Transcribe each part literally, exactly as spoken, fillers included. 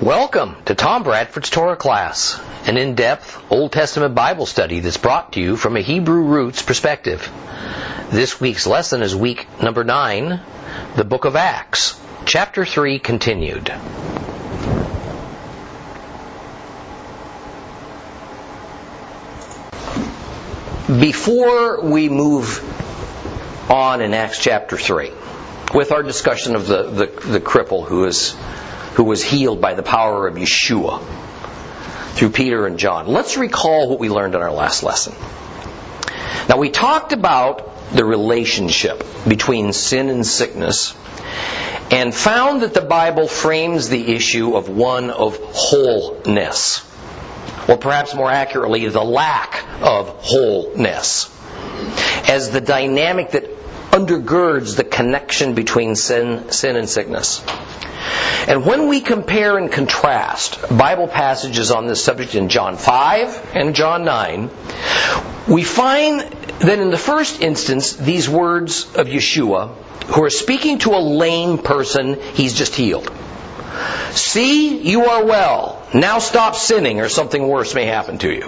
Welcome to Tom Bradford's Torah class, an in-depth Old Testament Bible study that's brought to you from a Hebrew roots perspective. This week's lesson is week number nine, the book of Acts, chapter three continued. Before we move on in Acts chapter three, with our discussion of the, the, the cripple who is... who was healed by the power of Yeshua through Peter and John, let's recall what we learned in our last lesson. Now, we talked about the relationship between sin and sickness and found that the Bible frames the issue of one of wholeness, or perhaps more accurately, the lack of wholeness, as the dynamic that undergirds the connection between sin, sin and sickness. And when we compare and contrast Bible passages on this subject in John five and John nine, we find that in the first instance, these words of Yeshua, who are speaking to a lame person he's just healed. See, you are well. Now stop sinning, or something worse may happen to you.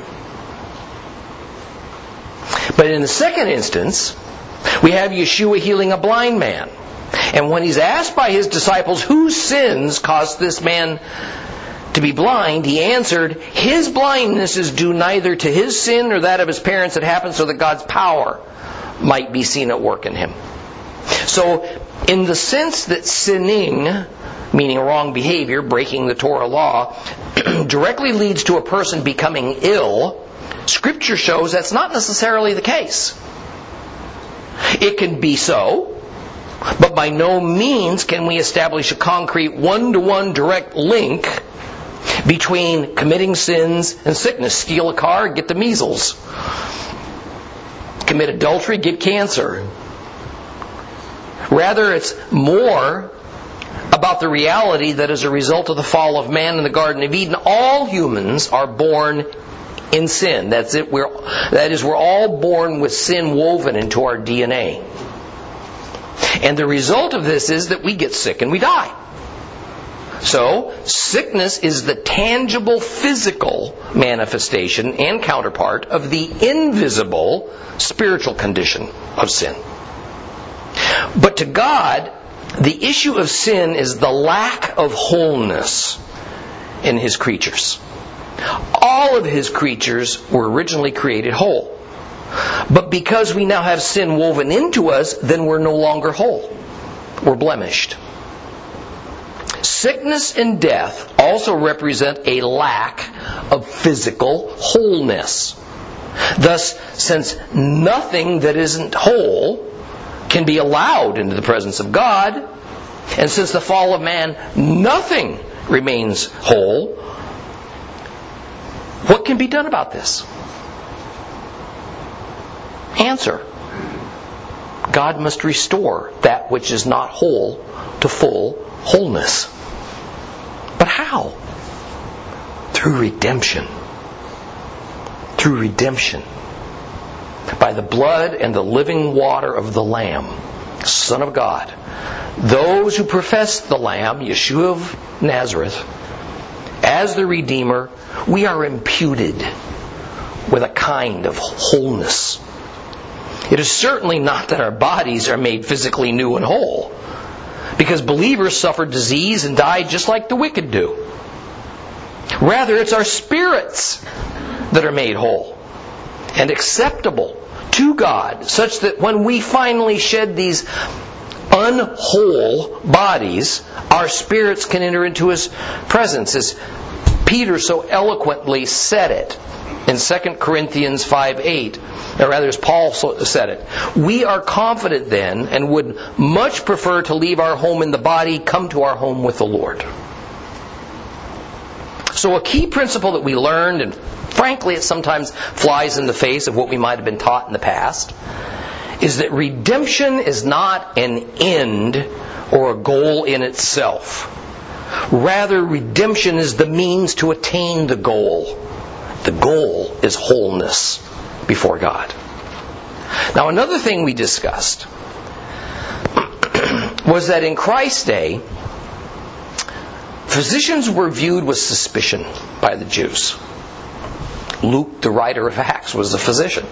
But in the second instance, we have Yeshua healing a blind man. And when he's asked by his disciples, whose sins caused this man to be blind, he answered, his blindness is due neither to his sin nor that of his parents. It happened so that God's power might be seen at work in him. So, in the sense that sinning, meaning wrong behavior, breaking the Torah law, directly leads to a person becoming ill, Scripture shows that's not necessarily the case. It can be so, but by no means can we establish a concrete one-to-one direct link between committing sins and sickness. Steal a car, get the measles. Commit adultery, get cancer. Rather, it's more about the reality that as a result of the fall of man in the Garden of Eden, all humans are born in sin. That's it. We're, that is, we're all born with sin woven into our D N A. And the result of this is that we get sick and we die. So, sickness is the tangible physical manifestation and counterpart of the invisible spiritual condition of sin. But to God, the issue of sin is the lack of wholeness in His creatures. All of His creatures were originally created whole. But because we now have sin woven into us, then we're no longer whole. We're blemished. Sickness and death also represent a lack of physical wholeness. Thus, since nothing that isn't whole can be allowed into the presence of God, and since the fall of man, nothing remains whole, what can be done about this? Answer. God must restore that which is not whole to full wholeness. But how? Through redemption. Through redemption. By the blood and the living water of the Lamb, Son of God. Those who profess the Lamb, Yeshua of Nazareth, as the Redeemer, we are imputed with a kind of wholeness. It is certainly not that our bodies are made physically new and whole, because believers suffer disease and die just like the wicked do. Rather, it's our spirits that are made whole and acceptable to God, such that when we finally shed these unwhole bodies, our spirits can enter into His presence, as Peter so eloquently said it. In Second Corinthians five eight, or rather as Paul said it, we are confident then and would much prefer to leave our home in the body, come to our home with the Lord. So a key principle that we learned, and frankly it sometimes flies in the face of what we might have been taught in the past, is that redemption is not an end or a goal in itself. Rather, redemption is the means to attain the goal. The goal is wholeness before God. Now, another thing we discussed was that in Christ's day, positions were viewed with suspicion by the Jews. Luke, the writer of Acts, was a physician.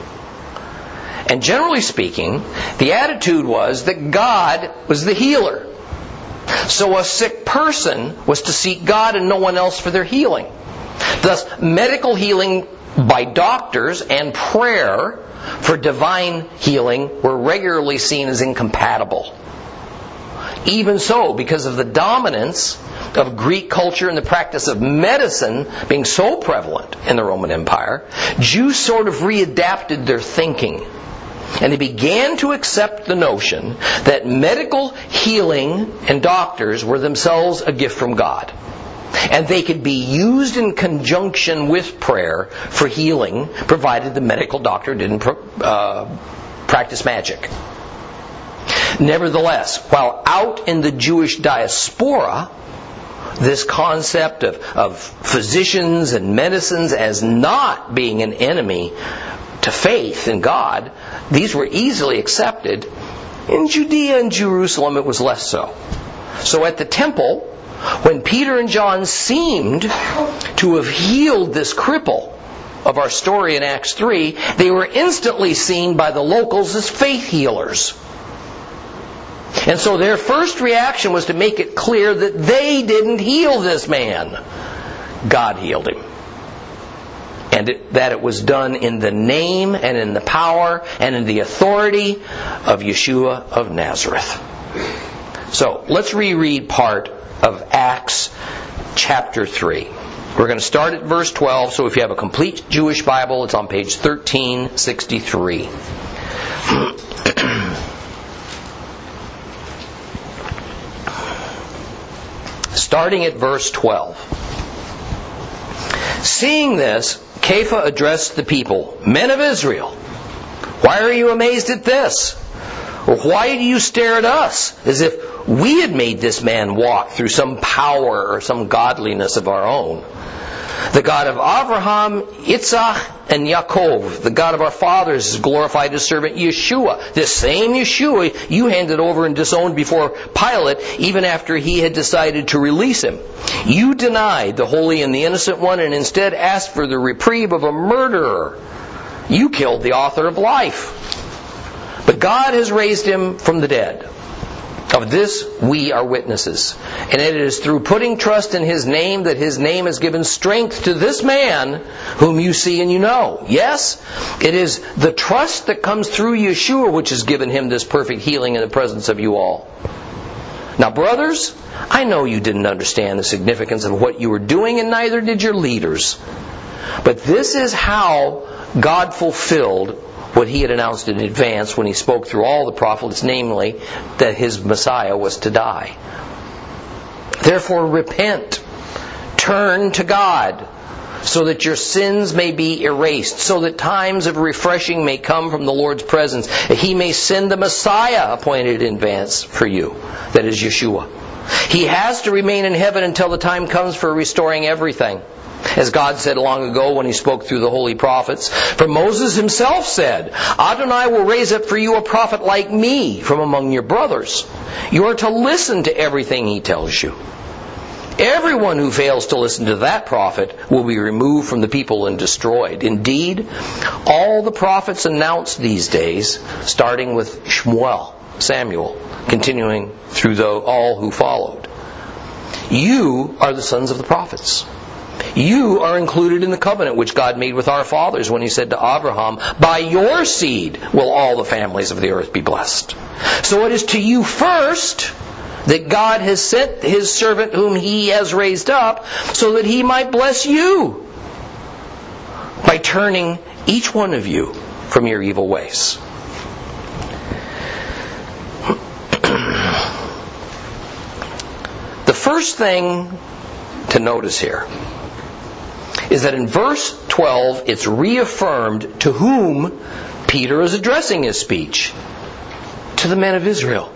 And generally speaking, the attitude was that God was the healer. So a sick person was to seek God and no one else for their healing. Thus, medical healing by doctors and prayer for divine healing were regularly seen as incompatible. Even so, because of the dominance of Greek culture and the practice of medicine being so prevalent in the Roman Empire, Jews sort of readapted their thinking. And they began to accept the notion that medical healing and doctors were themselves a gift from God. And they could be used in conjunction with prayer for healing, provided the medical doctor didn't uh, practice magic. Nevertheless, while out in the Jewish diaspora, this concept of, of physicians and medicines as not being an enemy to faith in God, these were easily accepted. In Judea and Jerusalem, it was less so. So at the temple, when Peter and John seemed to have healed this cripple of our story in Acts three, they were instantly seen by the locals as faith healers. And so their first reaction was to make it clear that they didn't heal this man. God healed him. And it, that it was done in the name and in the power and in the authority of Yeshua of Nazareth. So let's reread part of Acts chapter three. We're going to start at verse twelve. So if you have a complete Jewish Bible, it's on page thirteen sixty-three. Starting at verse twelve. Seeing this, Kepha addressed the people, "Men of Israel, why are you amazed at this? Or why do you stare at us as if we had made this man walk through some power or some godliness of our own? The God of Avraham, Yitzchak, and Yaakov, the God of our fathers, has glorified his servant Yeshua. This same Yeshua you handed over and disowned before Pilate, even after he had decided to release him. You denied the holy and the innocent one and instead asked for the reprieve of a murderer. You killed the author of life. But God has raised him from the dead. Of this we are witnesses. And it is through putting trust in His name that His name has given strength to this man whom you see and you know. Yes, it is the trust that comes through Yeshua which has given him this perfect healing in the presence of you all. Now, brothers, I know you didn't understand the significance of what you were doing, and neither did your leaders. But this is how God fulfilled what He had announced in advance when He spoke through all the prophets, namely, that His Messiah was to die. Therefore repent, turn to God, so that your sins may be erased, so that times of refreshing may come from the Lord's presence, that He may send the Messiah appointed in advance for you, that is Yeshua. He has to remain in heaven until the time comes for restoring everything. As God said long ago when He spoke through the holy prophets. For Moses himself said, Adonai will raise up for you a prophet like me from among your brothers. You are to listen to everything he tells you. Everyone who fails to listen to that prophet will be removed from the people and destroyed. Indeed, all the prophets announced these days, starting with Shmuel, Samuel, continuing through the, all who followed. You are the sons of the prophets. You are included in the covenant which God made with our fathers when He said to Abraham, by your seed will all the families of the earth be blessed. So it is to you first that God has sent His servant whom He has raised up so that He might bless you by turning each one of you from your evil ways." The first thing to notice here is that in verse twelve, it's reaffirmed to whom Peter is addressing his speech. To the men of Israel.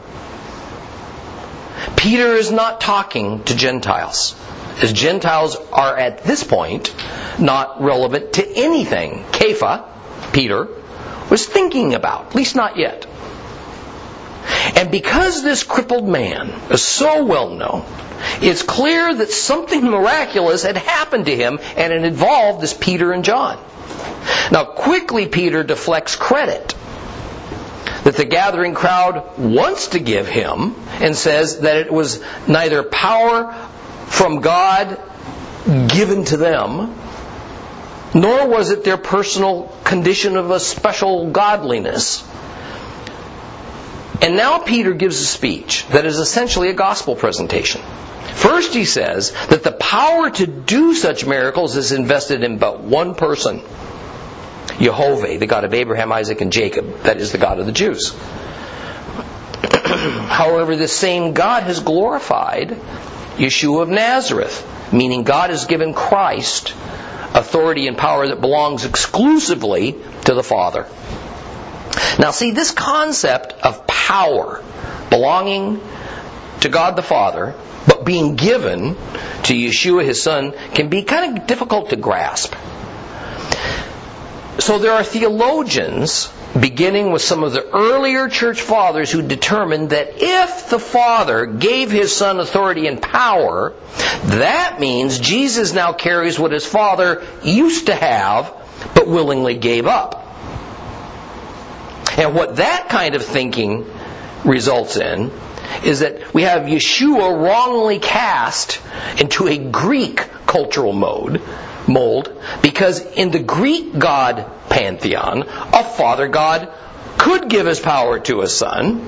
Peter is not talking to Gentiles, as Gentiles are at this point not relevant to anything Kepha, Peter, was thinking about, at least not yet. And because this crippled man is so well known, it's clear that something miraculous had happened to him, and it involved this Peter and John. Now, quickly Peter deflects credit that the gathering crowd wants to give him and says that it was neither power from God given to them, nor was it their personal condition of a special godliness. And now Peter gives a speech that is essentially a gospel presentation. First he says that the power to do such miracles is invested in but one person, Yehoveh, the God of Abraham, Isaac, and Jacob, that is the God of the Jews. However, this same God has glorified Yeshua of Nazareth, meaning God has given Christ authority and power that belongs exclusively to the Father. Now see, this concept of power belonging to God the Father, but being given to Yeshua his Son, can be kind of difficult to grasp. So there are theologians, beginning with some of the earlier church fathers, who determined that if the Father gave his Son authority and power, that means Jesus now carries what his Father used to have, but willingly gave up. And what that kind of thinking results in is that we have Yeshua wrongly cast into a Greek cultural mode, mold, because in the Greek god pantheon, a father god could give his power to a son,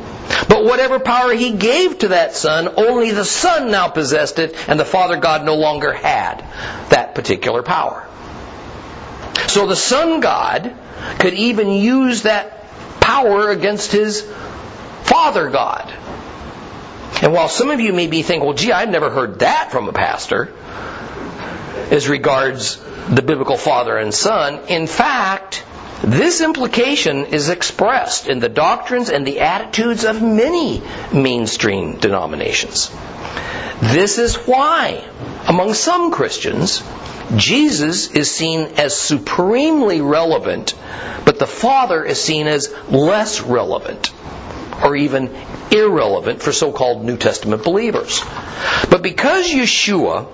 but whatever power he gave to that son, only the son now possessed it, and the father god no longer had that particular power. So the son god could even use that power against his Father God. And while some of you may be thinking, well, gee, I've never heard that from a pastor as regards the biblical father and son, in fact, this implication is expressed in the doctrines and the attitudes of many mainstream denominations. This is why, among some Christians, Jesus is seen as supremely relevant, but the Father is seen as less relevant, or even irrelevant for so-called New Testament believers. But because Yeshua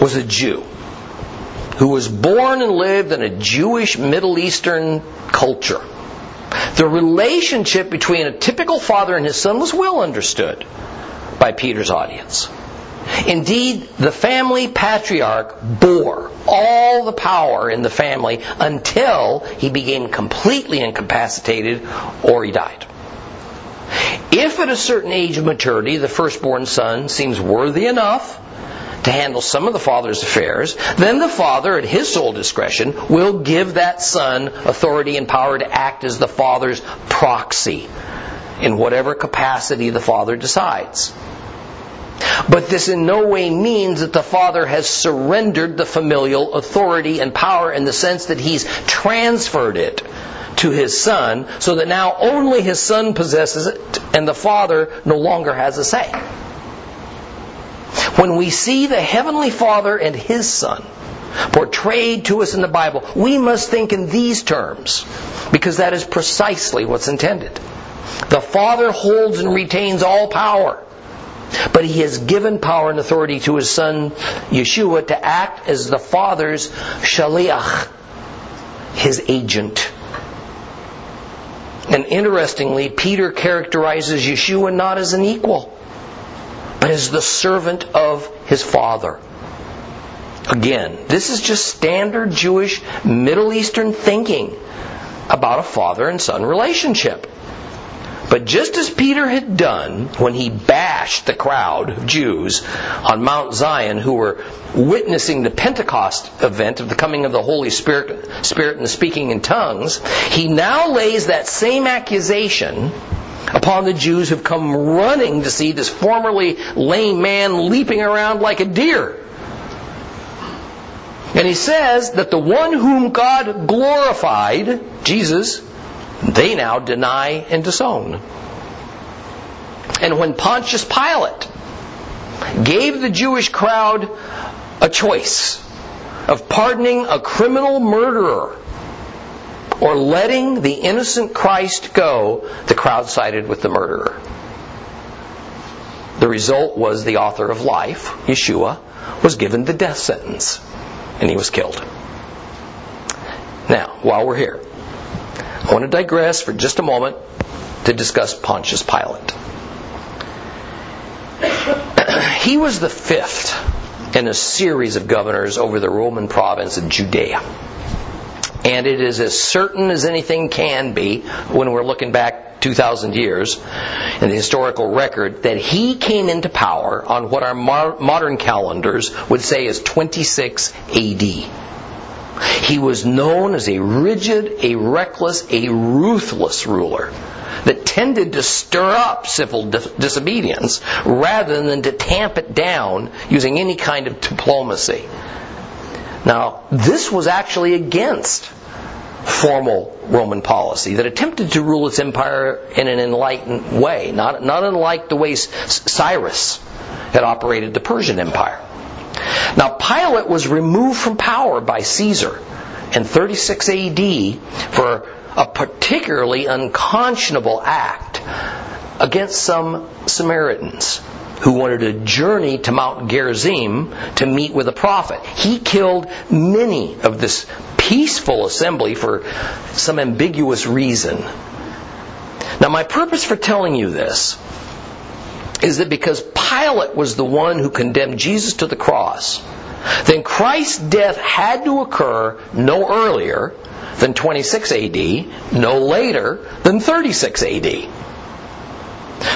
was a Jew, who was born and lived in a Jewish Middle Eastern culture, the relationship between a typical father and his son was well understood by Peter's audience. Indeed, the family patriarch bore all the power in the family until he became completely incapacitated or he died. If at a certain age of maturity the firstborn son seems worthy enough to handle some of the father's affairs, then the father, at his sole discretion, will give that son authority and power to act as the father's proxy in whatever capacity the father decides. But this in no way means that the Father has surrendered the familial authority and power in the sense that He's transferred it to His Son, so that now only His Son possesses it and the Father no longer has a say. When we see the Heavenly Father and His Son portrayed to us in the Bible, we must think in these terms, because that is precisely what's intended. The Father holds and retains all power, but He has given power and authority to His Son, Yeshua, to act as the Father's shaliach, His agent. And interestingly, Peter characterizes Yeshua not as an equal, but as the servant of his Father. Again, this is just standard Jewish Middle Eastern thinking about a father and son relationship. But just as Peter had done when he bashed the crowd of Jews on Mount Zion who were witnessing the Pentecost event of the coming of the Holy Spirit, Spirit and the speaking in tongues, he now lays that same accusation upon the Jews who've come running to see this formerly lame man leaping around like a deer. And he says that the one whom God glorified, Jesus, they now deny and disown. And when Pontius Pilate gave the Jewish crowd a choice of pardoning a criminal murderer or letting the innocent Christ go, the crowd sided with the murderer. The result was the author of life, Yeshua, was given the death sentence, and he was killed. Now, while we're here, I want to digress for just a moment to discuss Pontius Pilate. He was the fifth in a series of governors over the Roman province of Judea. And it is as certain as anything can be, when we're looking back two thousand years in the historical record, that he came into power on what our modern calendars would say is twenty-six A D. He was known as a rigid, a reckless, a ruthless ruler that tended to stir up civil dis- disobedience rather than to tamp it down using any kind of diplomacy. Now, this was actually against formal Roman policy that attempted to rule its empire in an enlightened way, not, not unlike the way Cyrus had operated the Persian Empire. Now, Pilate was removed from power by Caesar in thirty-six A D for a particularly unconscionable act against some Samaritans who wanted to journey to Mount Gerizim to meet with a prophet. He killed many of this peaceful assembly for some ambiguous reason. Now, my purpose for telling you this is that because Pilate was the one who condemned Jesus to the cross, then Christ's death had to occur no earlier than twenty-six A D, no later than thirty-six A D.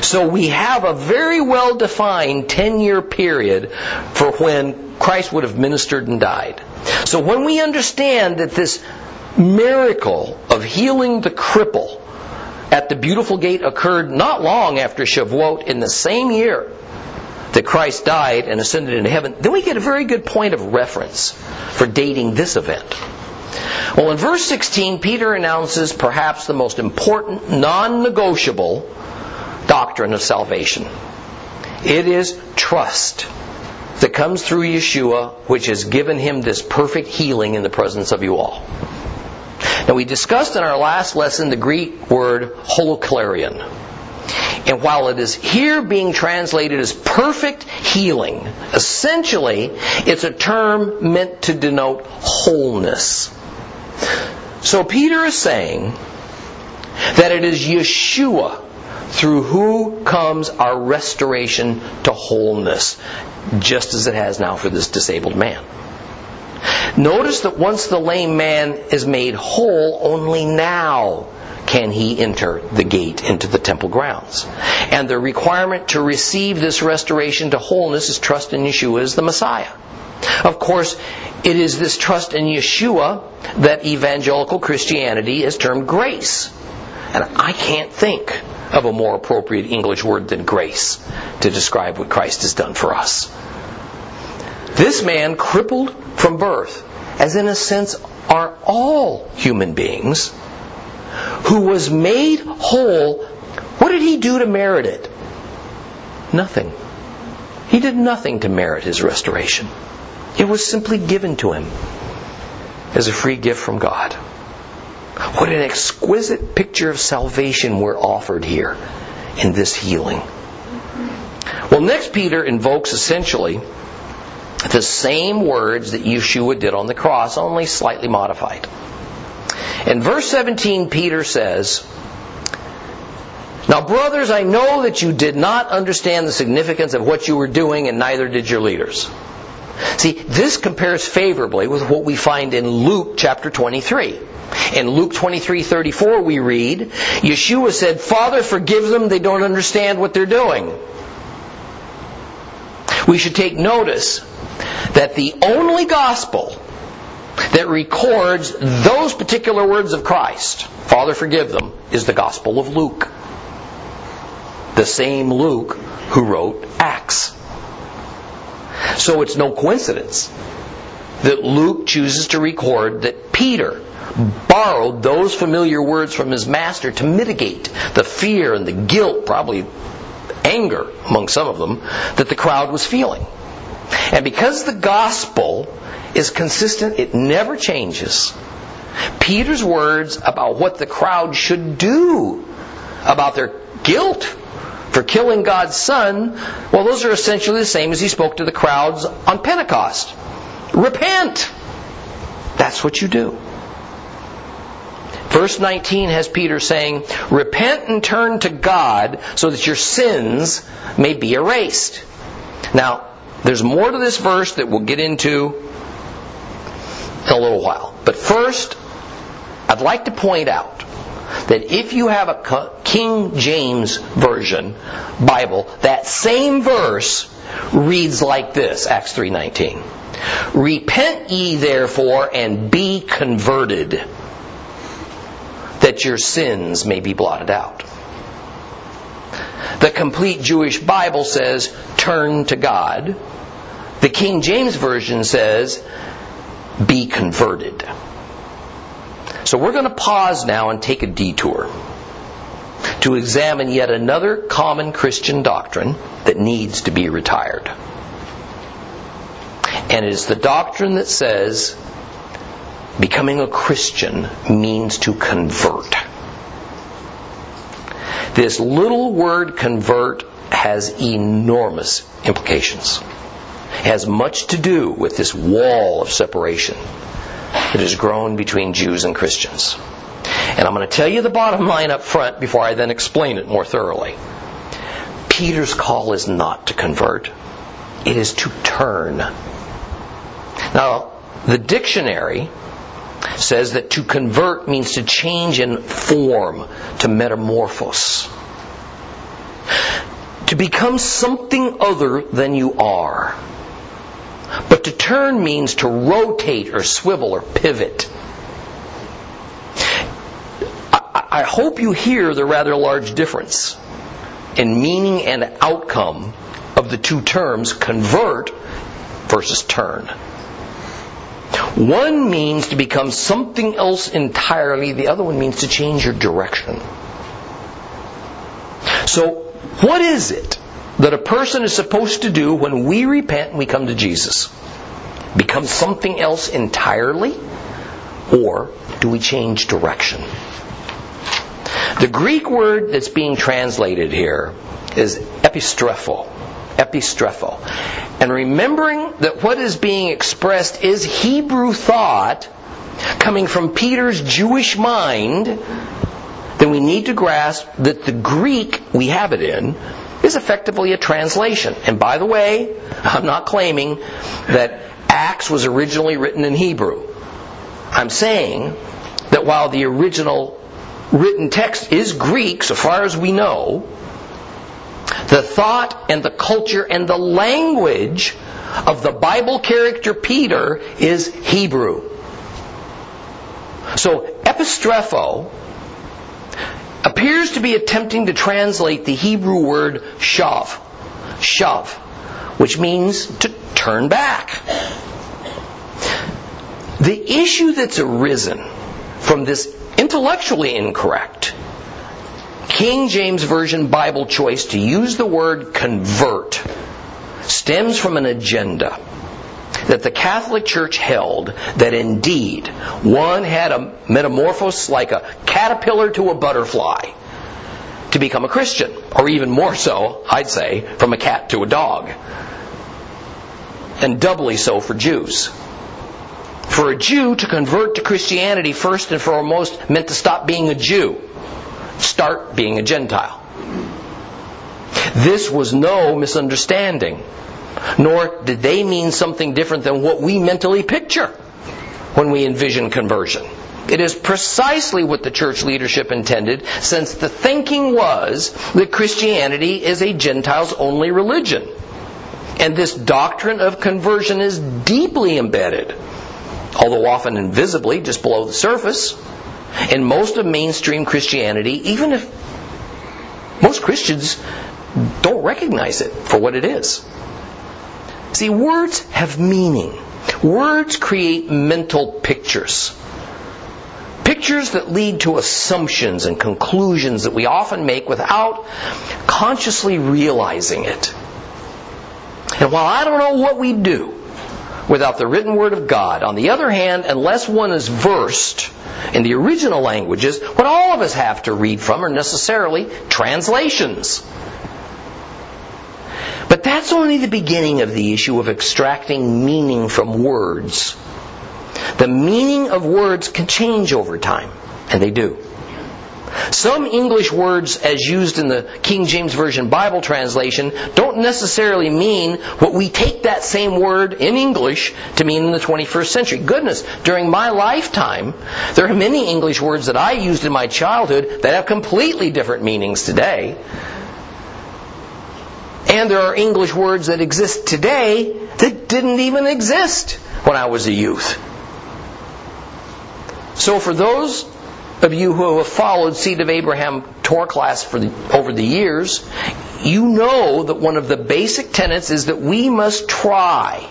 So we have a very well-defined ten-year period for when Christ would have ministered and died. So when we understand that this miracle of healing the cripple at the beautiful gate occurred not long after Shavuot in the same year that Christ died and ascended into heaven, then we get a very good point of reference for dating this event. Well, in verse sixteen, Peter announces perhaps the most important, non-negotiable doctrine of salvation. It is trust that comes through Yeshua, which has given him this perfect healing in the presence of you all. Now, we discussed in our last lesson the Greek word holokleron. And while it is here being translated as perfect healing, essentially, it's a term meant to denote wholeness. So Peter is saying that it is Yeshua through who comes our restoration to wholeness, just as it has now for this disabled man. Notice that once the lame man is made whole, only now can he enter the gate into the temple grounds. And the requirement to receive this restoration to wholeness is trust in Yeshua as the Messiah. Of course, it is this trust in Yeshua that evangelical Christianity is termed grace. And I can't think of a more appropriate English word than grace to describe what Christ has done for us. This man, crippled from birth, as in a sense are all human beings, who was made whole, what did he do to merit it? Nothing. He did nothing to merit his restoration. It was simply given to him as a free gift from God. What an exquisite picture of salvation we're offered here in this healing. Well, next Peter invokes essentially the same words that Yeshua did on the cross, only slightly modified. In verse seventeen, Peter says, "Now, brothers, I know that you did not understand the significance of what you were doing, and neither did your leaders." See, this compares favorably with what we find in Luke chapter twenty-three. In Luke twenty-three thirty-four, we read, Yeshua said, "Father, forgive them, they don't understand what they're doing." We should take notice that the only gospel that records those particular words of Christ, "Father, forgive them," is the Gospel of Luke. The same Luke who wrote Acts. So it's no coincidence that Luke chooses to record that Peter borrowed those familiar words from his master to mitigate the fear and the guilt, probably anger among some of them, that the crowd was feeling. And because the gospel is consistent, it never changes, Peter's words about what the crowd should do about their guilt for killing God's Son, well, those are essentially the same as he spoke to the crowds on Pentecost. Repent! That's what you do. Verse nineteen has Peter saying, repent and turn to God so that your sins may be erased. Now, there's more to this verse that we'll get into in a little while. But first, I'd like to point out that if you have a King James Version Bible, that same verse reads like this, Acts three nineteen. Repent ye therefore and be converted, that your sins may be blotted out. The complete Jewish Bible says, turn to God. The King James Version says, be converted. So we're going to pause now and take a detour to examine yet another common Christian doctrine that needs to be retired. And it is the doctrine that says, becoming a Christian means to convert. This little word convert has enormous implications. It has much to do with this wall of separation that has grown between Jews and Christians. And I'm going to tell you the bottom line up front before I then explain it more thoroughly. Peter's call is not to convert. It is to turn. Now, the dictionary says that to convert means to change in form, to metamorphose. To become something other than you are. But to turn means to rotate or swivel or pivot. I, I hope you hear the rather large difference in meaning and outcome of the two terms, convert versus turn. One means to become something else entirely. The other one means to change your direction. So, what is it that a person is supposed to do when we repent and we come to Jesus? Become something else entirely? Or do we change direction? The Greek word that's being translated here is epistrepho. Epistrepho. And remembering that what is being expressed is Hebrew thought coming from Peter's Jewish mind, then we need to grasp that the Greek we have it in is effectively a translation. And by the way, I'm not claiming that Acts was originally written in Hebrew. I'm saying that while the original written text is Greek, so far as we know, the thought and the culture and the language of the Bible character Peter is Hebrew. So, epistrepho appears to be attempting to translate the Hebrew word shav, shav, which means to turn back. The issue that's arisen from this intellectually incorrect King James Version Bible choice to use the word convert stems from an agenda that the Catholic Church held that indeed one had a metamorphosis like a caterpillar to a butterfly to become a Christian, or even more so, I'd say, from a cat to a dog. And doubly so for Jews. For a Jew to convert to Christianity first and foremost meant to stop being a Jew. Start being a Gentile. This was no misunderstanding, nor did they mean something different than what we mentally picture when we envision conversion. It is precisely what the church leadership intended, since the thinking was that Christianity is a Gentiles only religion. And this doctrine of conversion is deeply embedded, although often invisibly, just below the surface, in most of mainstream Christianity, even if most Christians don't recognize it for what it is. See, words have meaning. Words create mental pictures. Pictures that lead to assumptions and conclusions that we often make without consciously realizing it. And while I don't know what we do without the written word of God. On the other hand, unless one is versed in the original languages, what all of us have to read from are necessarily translations. But that's only the beginning of the issue of extracting meaning from words. The meaning of words can change over time, and they do. Some English words, as used in the King James Version Bible translation, don't necessarily mean what we take that same word in English to mean in the twenty-first century. Goodness, during my lifetime, there are many English words that I used in my childhood that have completely different meanings today. And there are English words that exist today that didn't even exist when I was a youth. So for those of you who have followed Seed of Abraham Torah class for the, over the years, you know that one of the basic tenets is that we must try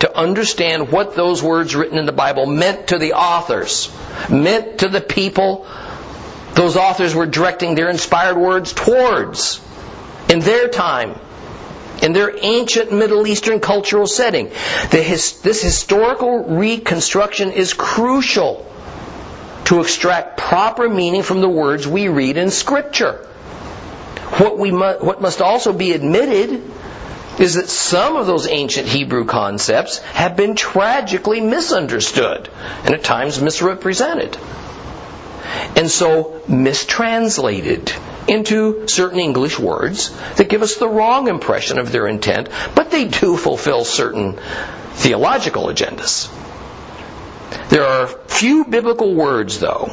to understand what those words written in the Bible meant to the authors, meant to the people those authors were directing their inspired words towards in their time, in their ancient Middle Eastern cultural setting. The his, this historical reconstruction is crucial to extract proper meaning from the words we read in Scripture. What we mu- what must also be admitted is that some of those ancient Hebrew concepts have been tragically misunderstood and at times misrepresented, and so mistranslated into certain English words that give us the wrong impression of their intent, but they do fulfill certain theological agendas. There are few biblical words, though,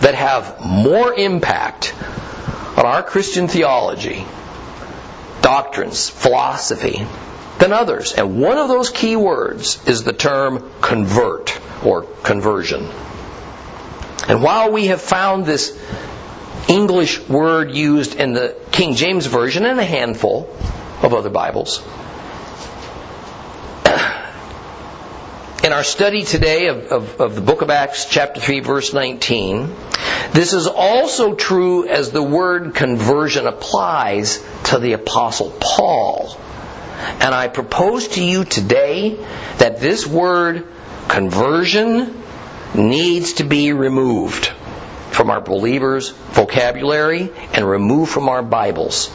that have more impact on our Christian theology, doctrines, philosophy, than others. And one of those key words is the term convert, or conversion. And while we have found this English word used in the King James Version and a handful of other Bibles, in our study today of, of, of the book of Acts, chapter three, verse nineteen, this is also true as the word conversion applies to the Apostle Paul. And I propose to you today that this word conversion needs to be removed from our believers' vocabulary and removed from our Bibles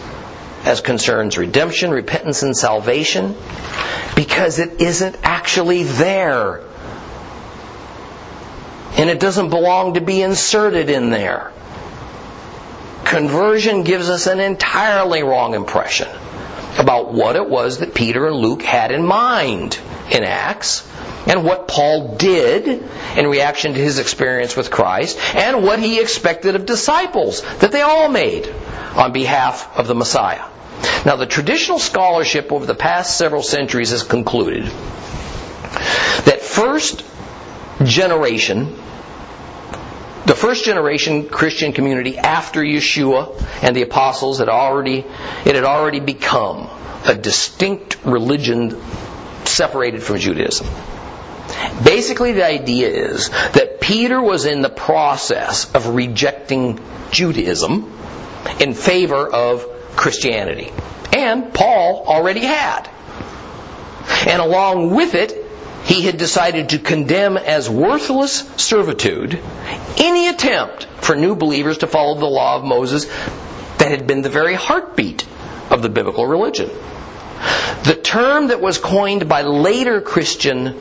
as concerns redemption, repentance, and salvation, because it isn't actually there. And it doesn't belong to be inserted in there. Conversion gives us an entirely wrong impression about what it was that Peter and Luke had in mind in Acts, and what Paul did in reaction to his experience with Christ, and what he expected of disciples that they all made on behalf of the Messiah. Now, the traditional scholarship over the past several centuries has concluded that first generation, the first generation Christian community after Yeshua and the apostles had already, it had already become a distinct religion separated from Judaism. Basically, the idea is that Peter was in the process of rejecting Judaism in favor of Christianity. And Paul already had. And along with it, he had decided to condemn as worthless servitude any attempt for new believers to follow the law of Moses that had been the very heartbeat of the biblical religion. The term that was coined by later Christian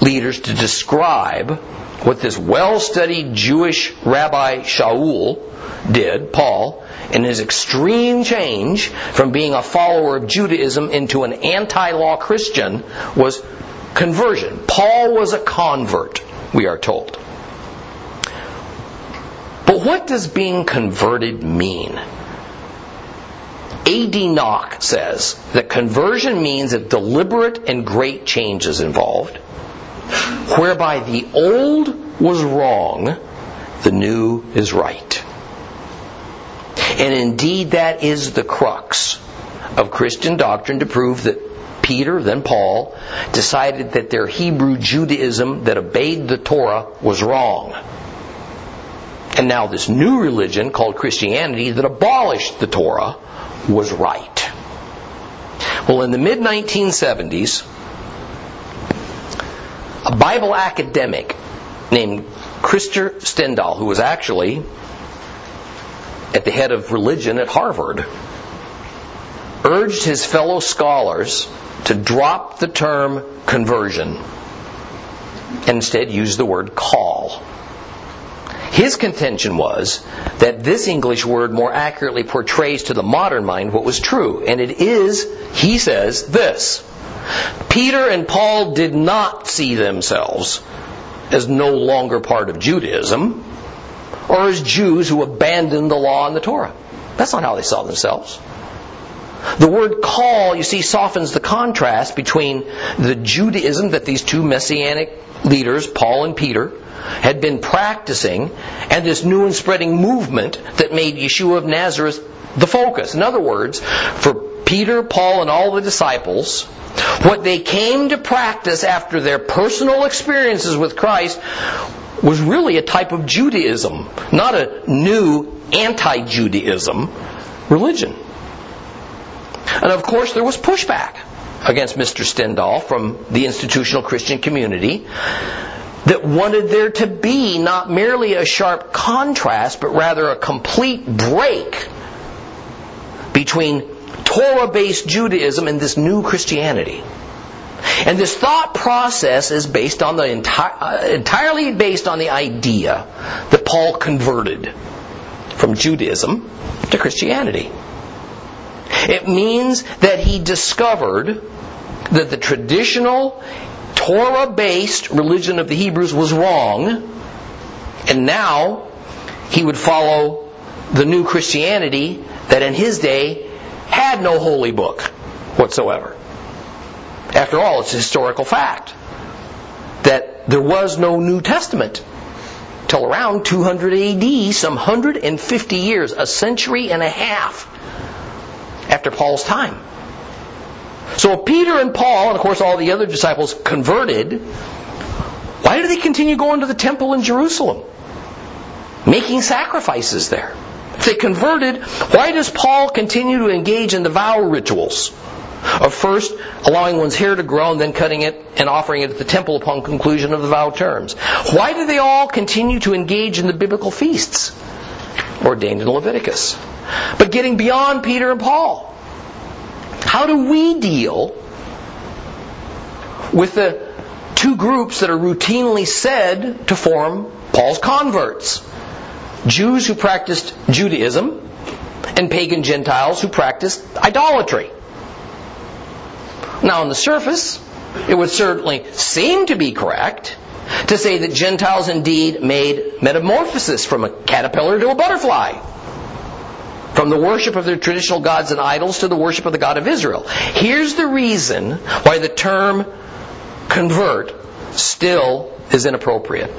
leaders to describe what this well-studied Jewish rabbi Shaul did, Paul, in his extreme change from being a follower of Judaism into an anti-law Christian, was conversion. Paul was a convert, we are told. But what does being converted mean? A D. Nock says that conversion means that deliberate and great change is involved, whereby the old was wrong, the new is right. And indeed, that is the crux of Christian doctrine, to prove that Peter, then Paul, decided that their Hebrew Judaism that obeyed the Torah was wrong. And now this new religion called Christianity that abolished the Torah was right. Well, in the mid nineteen seventies, a Bible academic named Krister Stendahl, who was actually at the head of religion at Harvard, urged his fellow scholars to drop the term conversion and instead use the word call. His contention was that this English word more accurately portrays to the modern mind what was true. And it is, he says, this: Peter and Paul did not see themselves as no longer part of Judaism, or as Jews who abandoned the law and the Torah. That's not how they saw themselves. The word call, you see, softens the contrast between the Judaism that these two messianic leaders, Paul and Peter, had been practicing, and this new and spreading movement that made Yeshua of Nazareth the focus. In other words, for Peter, Paul, and all the disciples, what they came to practice after their personal experiences with Christ was really a type of Judaism, not a new anti-Judaism religion. And of course, there was pushback against Mister Stendahl from the institutional Christian community that wanted there to be not merely a sharp contrast, but rather a complete break between Torah-based Judaism and this new Christianity. And this thought process is based on the enti- entirely based on the idea that Paul converted from Judaism to Christianity. It means that he discovered that the traditional Torah-based religion of the Hebrews was wrong, and now he would follow the new Christianity that in his day had no holy book whatsoever. After all, it's a historical fact that there was no New Testament till around two hundred A D, some one hundred fifty years, a century and a half after Paul's time. So if Peter and Paul, and of course all the other disciples, converted, why did they continue going to the temple in Jerusalem, making sacrifices there? If they converted, why does Paul continue to engage in the vow rituals of first allowing one's hair to grow and then cutting it and offering it at the temple upon conclusion of the vow terms? Why do they all continue to engage in the biblical feasts ordained in Leviticus? But getting beyond Peter and Paul, how do we deal with the two groups that are routinely said to form Paul's converts? Jews who practiced Judaism and pagan Gentiles who practiced idolatry. Now on the surface, it would certainly seem to be correct to say that Gentiles indeed made metamorphosis from a caterpillar to a butterfly, from the worship of their traditional gods and idols to the worship of the God of Israel. Here's the reason why the term convert still is inappropriate.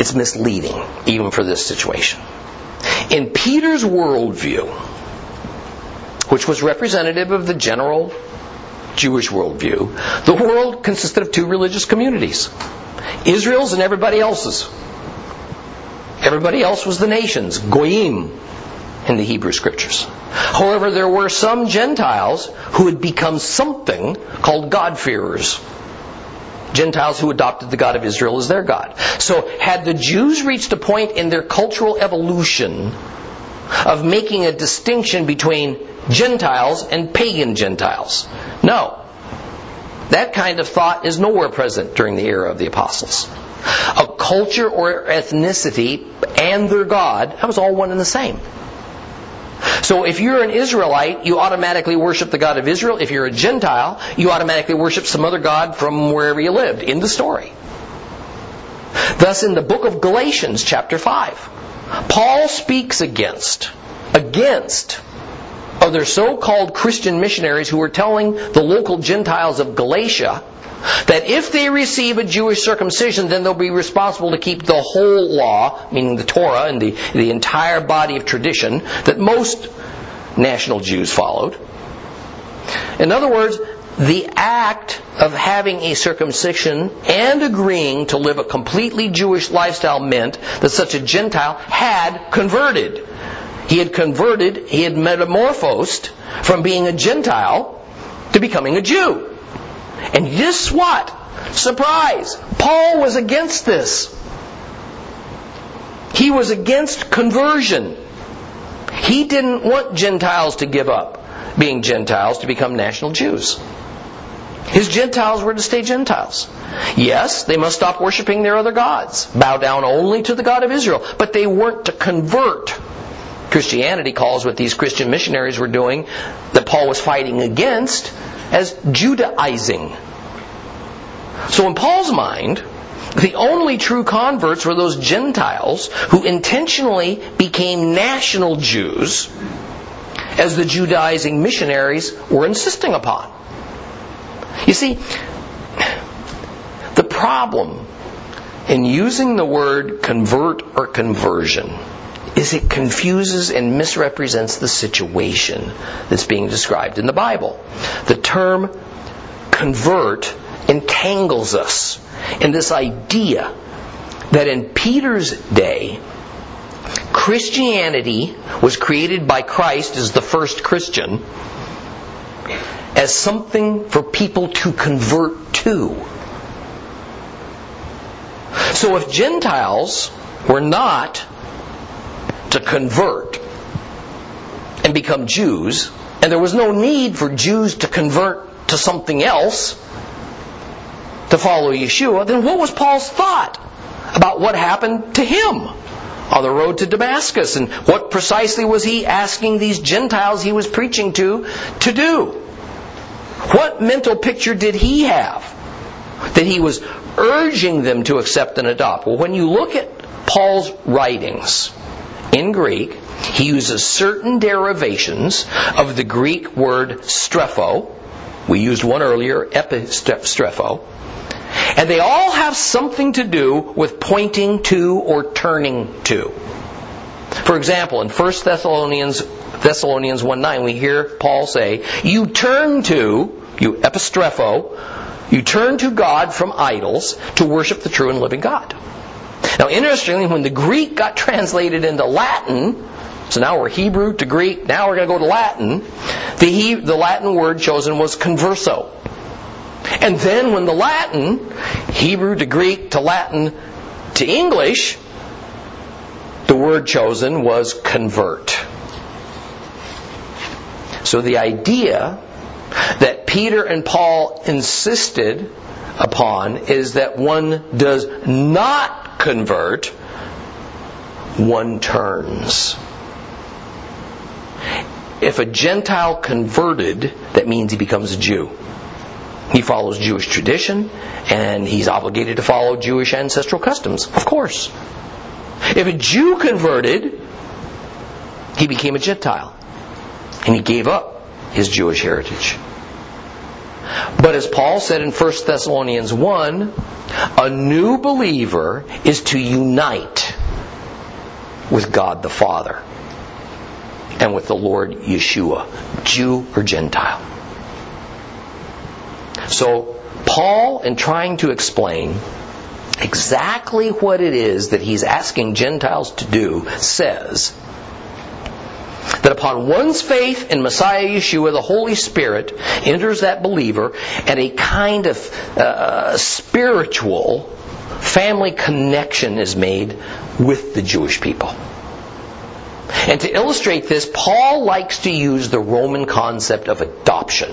It's misleading, even for this situation. In Peter's worldview, which was representative of the general Jewish worldview, the world consisted of two religious communities: Israel's and everybody else's. Everybody else was the nations, Goyim, in the Hebrew Scriptures. However, there were some Gentiles who had become something called God-fearers. Gentiles who adopted the God of Israel as their God. So, had the Jews reached a point in their cultural evolution of making a distinction between Gentiles and pagan Gentiles? No. That kind of thought is nowhere present during the era of the apostles. A culture or ethnicity and their God, that was all one and the same. So if you're an Israelite, you automatically worship the God of Israel. If you're a Gentile, you automatically worship some other God from wherever you lived. End of story. Thus, in the book of Galatians, chapter five, Paul speaks against, against other so-called Christian missionaries who were telling the local Gentiles of Galatia that if they receive a Jewish circumcision, then they'll be responsible to keep the whole law, meaning the Torah and the, the entire body of tradition that most national Jews followed. In other words, the act of having a circumcision and agreeing to live a completely Jewish lifestyle meant that such a Gentile had converted. He had converted, he had metamorphosed from being a Gentile to becoming a Jew. And guess what? Surprise! Paul was against this. He was against conversion. He didn't want Gentiles to give up being Gentiles to become national Jews. His Gentiles were to stay Gentiles. Yes, they must stop worshiping their other gods, bow down only to the God of Israel, but they weren't to convert. Christianity calls what these Christian missionaries were doing, that Paul was fighting against, as Judaizing. So in Paul's mind, the only true converts were those Gentiles who intentionally became national Jews, as the Judaizing missionaries were insisting upon. You see, the problem in using the word convert or conversion is it confuses and misrepresents the situation that's being described in the Bible. The term convert entangles us in this idea that in Peter's day, Christianity was created by Christ as the first Christian as something for people to convert to. So if Gentiles were not to convert and become Jews, and there was no need for Jews to convert to something else to follow Yeshua, then what was Paul's thought about what happened to him on the road to Damascus, and what precisely was he asking these Gentiles he was preaching to to do? What mental picture did he have that he was urging them to accept and adopt? Well, when you look at Paul's writings in Greek, he uses certain derivations of the Greek word strepho. We used one earlier, epistrepho. And they all have something to do with pointing to or turning to. For example, in First Thessalonians one nine, we hear Paul say, you turn to, you epistrepho, you turn to God from idols to worship the true and living God. Now, interestingly, when the Greek got translated into Latin, so now we're Hebrew to Greek, now we're going to go to Latin, the, he, the Latin word chosen was converso. And then when the Latin, Hebrew to Greek to Latin to English, the word chosen was convert. So the idea that Peter and Paul insisted upon is that one does not convert, one turns. If a Gentile converted, that means he becomes a Jew. He follows Jewish tradition, and he's obligated to follow Jewish ancestral customs, of course. If a Jew converted, he became a Gentile, and he gave up his Jewish heritage. But as Paul said in First Thessalonians one, a new believer is to unite with God the Father and with the Lord Yeshua, Jew or Gentile. So Paul, in trying to explain exactly what it is that he's asking Gentiles to do, says that upon one's faith in Messiah Yeshua, the Holy Spirit enters that believer, and a kind of uh, spiritual family connection is made with the Jewish people. And to illustrate this, Paul likes to use the Roman concept of adoption.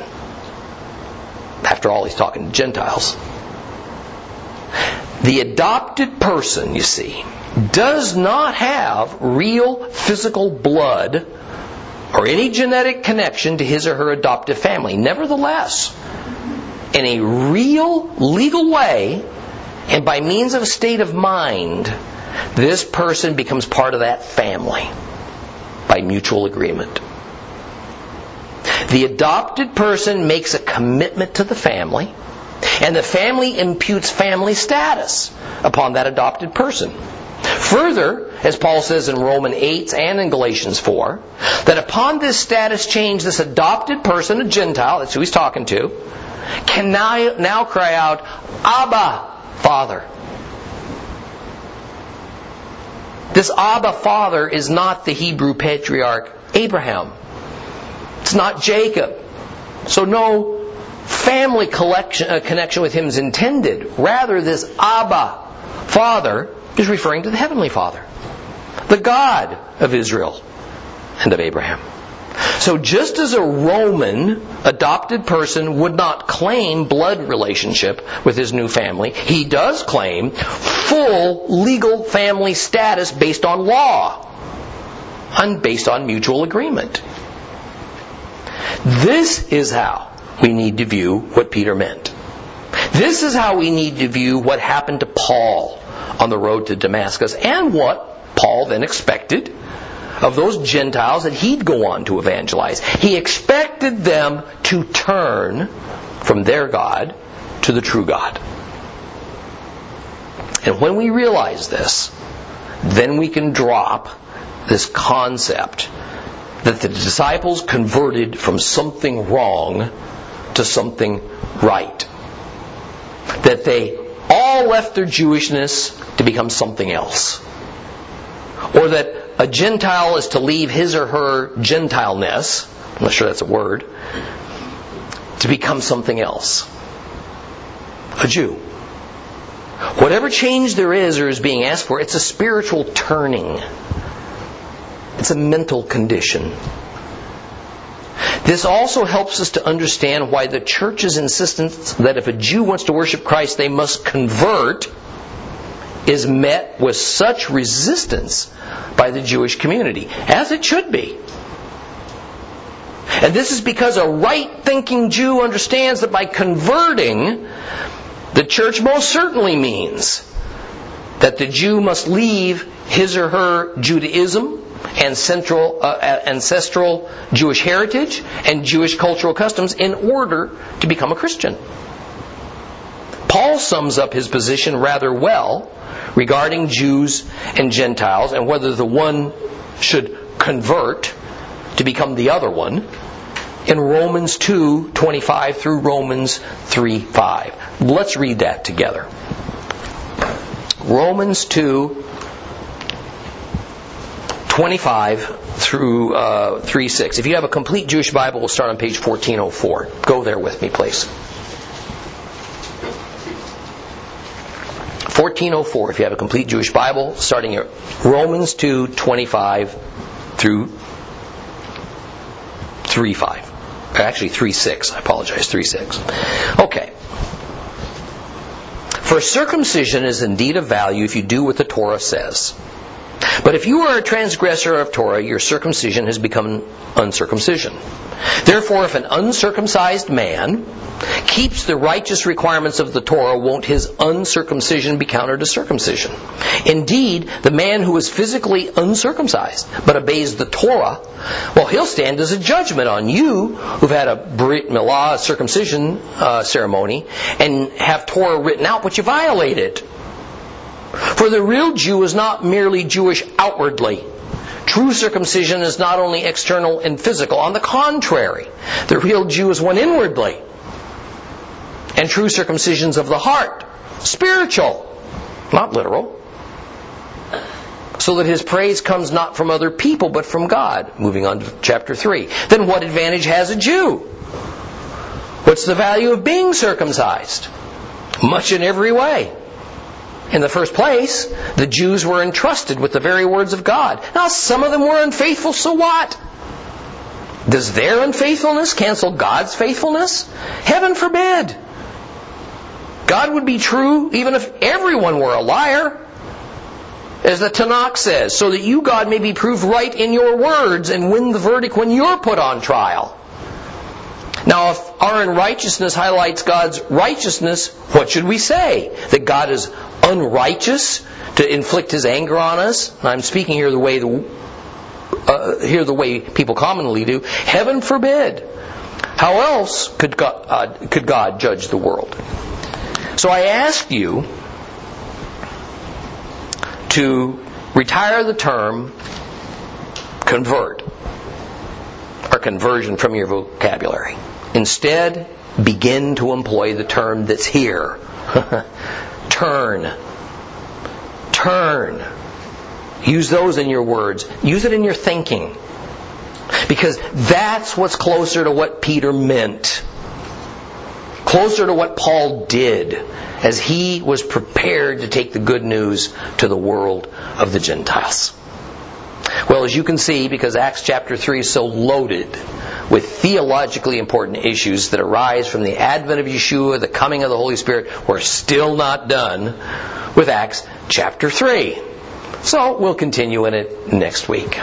After all, he's talking to Gentiles. The adopted person, you see, does not have real physical blood or any genetic connection to his or her adoptive family. Nevertheless, in a real legal way and by means of a state of mind, this person becomes part of that family by mutual agreement. The adopted person makes a commitment to the family, and the family imputes family status upon that adopted person. Further, as Paul says in Romans eight and in Galatians four, that upon this status change, this adopted person, a Gentile, that's who he's talking to, can now, now cry out, Abba, Father. This Abba, Father is not the Hebrew patriarch Abraham. It's not Jacob. So no family collection, uh, connection with him is intended. Rather, this Abba, Father, is referring to the Heavenly Father, the God of Israel and of Abraham. So just as a Roman adopted person would not claim blood relationship with his new family, he does claim full legal family status based on law and based on mutual agreement. This is how we need to view what Peter meant. This is how we need to view what happened to Paul on the road to Damascus and what Paul then expected of those Gentiles that he'd go on to evangelize. He expected them to turn from their God to the true God. And when we realize this, then we can drop this concept that the disciples converted from something wrong to something right. That they all left their Jewishness to become something else. Or that a Gentile is to leave his or her Gentileness, I'm not sure that's a word, to become something else. A Jew. Whatever change there is or is being asked for, it's a spiritual turning. It's a mental condition. This also helps us to understand why the church's insistence that if a Jew wants to worship Christ, they must convert is met with such resistance by the Jewish community, as it should be. And this is because a right-thinking Jew understands that by converting, the church most certainly means that the Jew must leave his or her Judaism and central, uh, ancestral Jewish heritage and Jewish cultural customs in order to become a Christian. Paul sums up his position rather well regarding Jews and Gentiles and whether the one should convert to become the other one in Romans two twenty-five through Romans three five. Let's read that together. Romans two twenty-five through uh, three six. If you have a complete Jewish Bible, we'll start on page fourteen oh four. Go there with me, please. fourteen oh four, if you have a complete Jewish Bible, starting at Romans two twenty-five through three five. Actually, three six. I apologize, three six. Okay. For circumcision is indeed of value if you do what the Torah says. But if you are a transgressor of Torah, your circumcision has become uncircumcision. Therefore, if an uncircumcised man keeps the righteous requirements of the Torah, won't his uncircumcision be counted as circumcision? Indeed, the man who is physically uncircumcised but obeys the Torah, well, he'll stand as a judgment on you who've had a brit milah, a circumcision uh, ceremony, and have Torah written out, but you violate it. For the real Jew is not merely Jewish outwardly. True circumcision is not only external and physical. On the contrary, the real Jew is one inwardly. And true circumcision is of the heart, spiritual, not literal. So that his praise comes not from other people, but from God. Moving on to chapter three. Then what advantage has a Jew? What's the value of being circumcised? Much in every way. In the first place, the Jews were entrusted with the very words of God. Now, some of them were unfaithful, so what? Does their unfaithfulness cancel God's faithfulness? Heaven forbid! God would be true even if everyone were a liar. As the Tanakh says, so that you, God, may be proved right in your words and win the verdict when you're put on trial. Now, if our unrighteousness highlights God's righteousness, what should we say? That God is unrighteous to inflict His anger on us? I'm speaking here the way the, uh, here the way people commonly do. Heaven forbid. How else could God, uh, could God judge the world? So I ask you to retire the term convert or conversion from your vocabulary. Instead, begin to employ the term that's here. Turn. Turn. Use those in your words. Use it in your thinking. Because that's what's closer to what Peter meant. closer to what Paul did as he was prepared to take the good news to the world of the Gentiles. Well, as you can see, because Acts chapter three is so loaded with theologically important issues that arise from the advent of Yeshua, the coming of the Holy Spirit, we're still not done with Acts chapter three. So we'll continue in it next week.